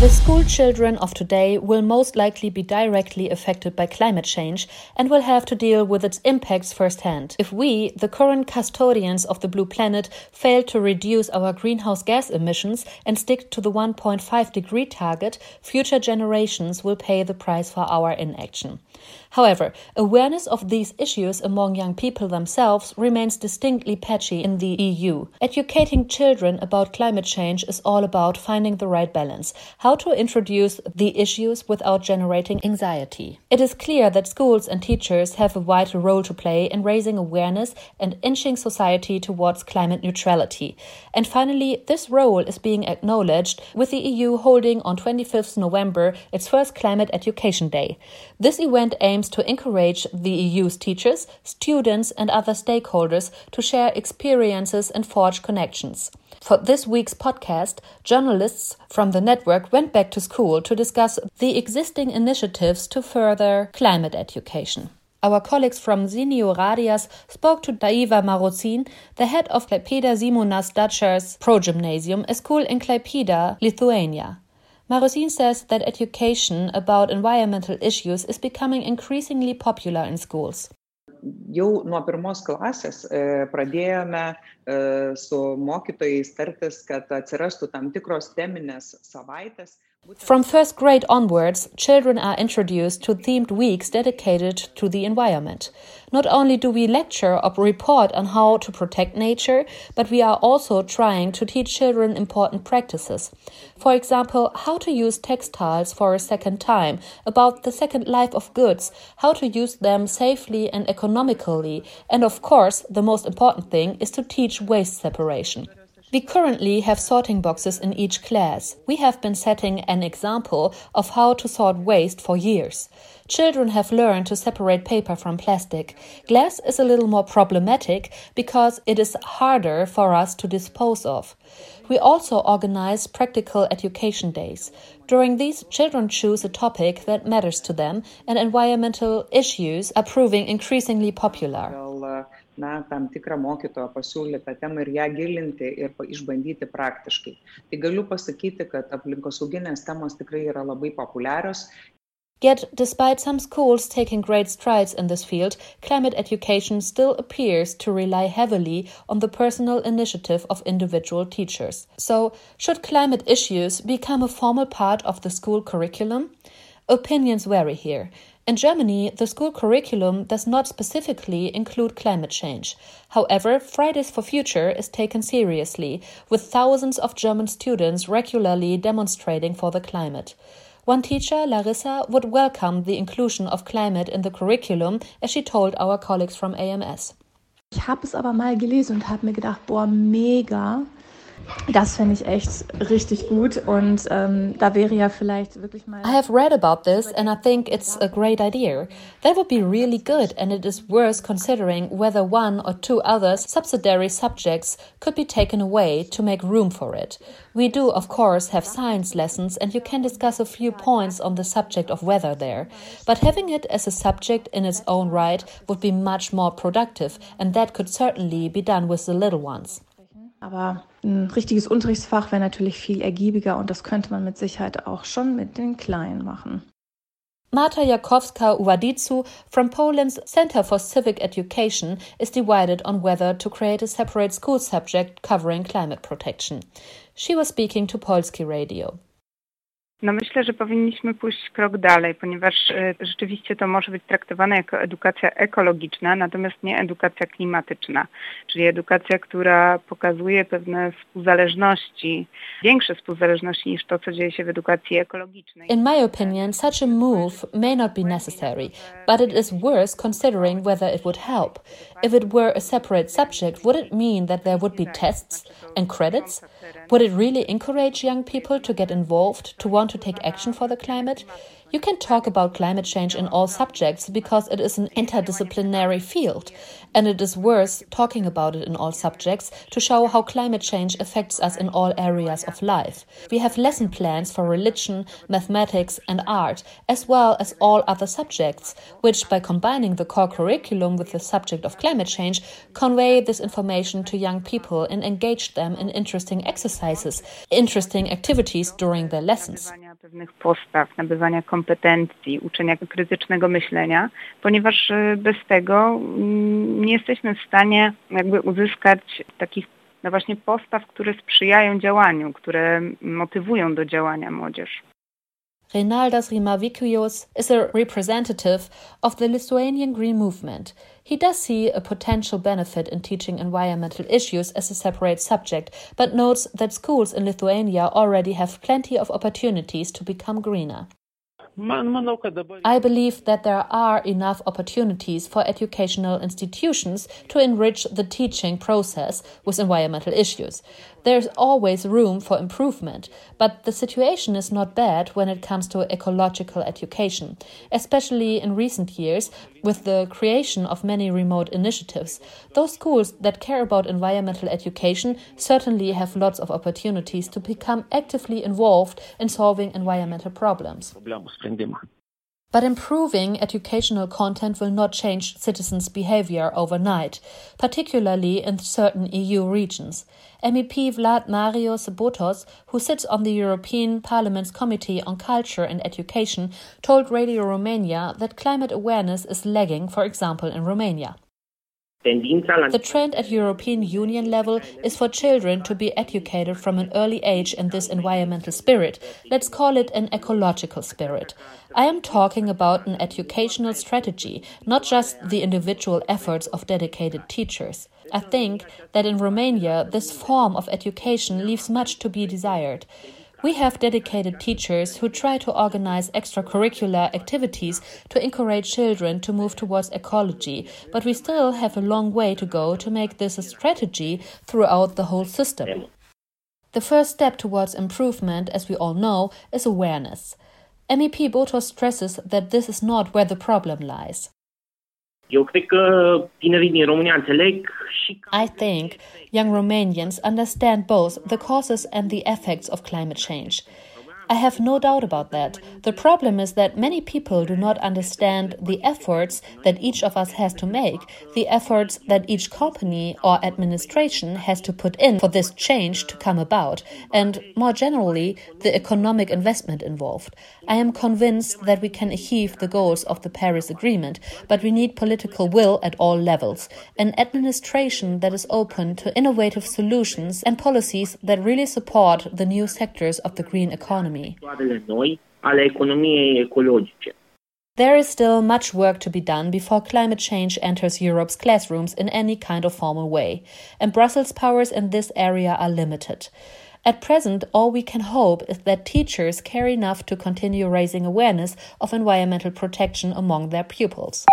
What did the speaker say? The school children of today will most likely be directly affected by climate change and will have to deal with its impacts firsthand. If we, the current custodians of the blue planet, fail to reduce our greenhouse gas emissions and stick to the 1.5 degree target, future generations will pay the price for our inaction. However, awareness of these issues among young people themselves remains distinctly patchy in the EU. Educating children about climate change is all about finding the right balance. How to introduce the issues without generating anxiety. It is clear that schools and teachers have a vital role to play in raising awareness and inching society towards climate neutrality. And finally, this role is being acknowledged with the EU holding on 25th November its first Climate Education Day. This event aims to encourage the EU's teachers, students and other stakeholders to share experiences and forge connections. For this week's podcast, journalists from the network went back to school to discuss the existing initiatives to further climate education. Our colleagues from Zinio Radias spoke to Daiva Marozin, the head of Klaipeda Simonas Dutcher's Pro Gymnasium, a school in Klaipeda, Lithuania. Marozin says that education about environmental issues is becoming increasingly popular in schools. Jau nuo pirmos klasės pradėjome su mokytojais tartis, kad atsirastų tam tikros teminės savaitės. From first grade onwards, children are introduced to themed weeks dedicated to the environment. Not only do we lecture or report on how to protect nature, but we are also trying to teach children important practices. For example, how to use textiles for a second time, about the second life of goods, how to use them safely and economically, and of course, the most important thing is to teach waste separation. We currently have sorting boxes in each class. We have been setting an example of how to sort waste for years. Children have learned to separate paper from plastic. Glass is a little more problematic because it is harder for us to dispose of. We also organize practical education days. During these, children choose a topic that matters to them, and environmental issues are proving increasingly popular. Tam tikrą mokytojo pasiūlytą temą ir ją gilinti ir išbandyti praktiškai. Tai galiu pasakyti, kad aplinkosauginės temos tikrai yra labai populiarios. Yet, despite some schools taking great strides in this field, climate education still appears to rely heavily on the personal initiative of individual teachers. So, should climate issues become a formal part of the school curriculum? Opinions vary here. In Germany, the school curriculum does not specifically include climate change. However, Fridays for Future is taken seriously, with thousands of German students regularly demonstrating for the climate. One teacher, Larissa, would welcome the inclusion of climate in the curriculum, as she told our colleagues from AMS. Ich habe es aber mal gelesen und habe mir gedacht, boah, mega. Das fände ich echt richtig gut und da wäre ja vielleicht wirklich mal I have read about this and I think it's a great idea. That would be really good and it is worth considering whether one or two other subsidiary subjects could be taken away to make room for it. We do, of course, have science lessons and you can discuss a few points on the subject of weather there. But having it as a subject in its own right would be much more productive and that could certainly be done with the little ones. Aber ein richtiges Unterrichtsfach wäre natürlich viel ergiebiger und das könnte man mit Sicherheit auch schon mit den Kleinen machen. Marta Jakowska-Uwadizu from Poland's Center for Civic Education is divided on whether to create a separate school subject covering climate protection. She was speaking to Polski Radio. Myślę, że powinniśmy pójść krok dalej, ponieważ rzeczywiście to może być traktowane jako edukacja ekologiczna, natomiast nie edukacja klimatyczna, czyli edukacja, która pokazuje pewne współzależności, większe współzależności niż to, co dzieje się w edukacji ekologicznej. In my opinion, such a move may not be necessary, but it is worth considering whether it would help. If it were a separate subject, would it mean that there would be tests and credits? Would it really encourage young people to get involved, to want to take action for the climate? You can talk about climate change in all subjects because it is an interdisciplinary field, and it is worth talking about it in all subjects to show how climate change affects us in all areas of life. We have lesson plans for religion, mathematics and art, as well as all other subjects, which by combining the core curriculum with the subject of climate change, convey this information to young people and engage them in interesting exercises, interesting activities during their lessons. pewnych postaw, nabywania kompetencji, uczenia krytycznego myślenia, ponieważ bez tego nie jesteśmy w stanie jakby uzyskać takich no właśnie postaw, które sprzyjają działaniu, które motywują do działania młodzież. Reynaldas Rimavičius is a representative of the Lithuanian Green Movement. He does see a potential benefit in teaching environmental issues as a separate subject, but notes that schools in Lithuania already have plenty of opportunities to become greener. I believe that there are enough opportunities for educational institutions to enrich the teaching process with environmental issues. There is always room for improvement, but the situation is not bad when it comes to ecological education, especially in recent years with the creation of many remote initiatives. Those schools that care about environmental education certainly have lots of opportunities to become actively involved in solving environmental problems. But improving educational content will not change citizens' behavior overnight, particularly in certain EU regions. MEP Vlad Marius Botos, who sits on the European Parliament's Committee on Culture and Education, told Radio Romania that climate awareness is lagging, for example, in Romania. The trend at European Union level is for children to be educated from an early age in this environmental spirit. Let's call it an ecological spirit. I am talking about an educational strategy, not just the individual efforts of dedicated teachers. I think that in Romania, this form of education leaves much to be desired. We have dedicated teachers who try to organize extracurricular activities to encourage children to move towards ecology, but we still have a long way to go to make this a strategy throughout the whole system. The first step towards improvement, as we all know, is awareness. MEP Botos stresses that this is not where the problem lies. I think young Romanians understand both the causes and the effects of climate change. I have no doubt about that. The problem is that many people do not understand the efforts that each of us has to make, the efforts that each company or administration has to put in for this change to come about, and more generally, the economic investment involved. I am convinced that we can achieve the goals of the Paris Agreement, but we need political will at all levels, an administration that is open to innovative solutions and policies that really support the new sectors of the green economy. There is still much work to be done before climate change enters Europe's classrooms in any kind of formal way, and Brussels' powers in this area are limited. At present, all we can hope is that teachers care enough to continue raising awareness of environmental protection among their pupils.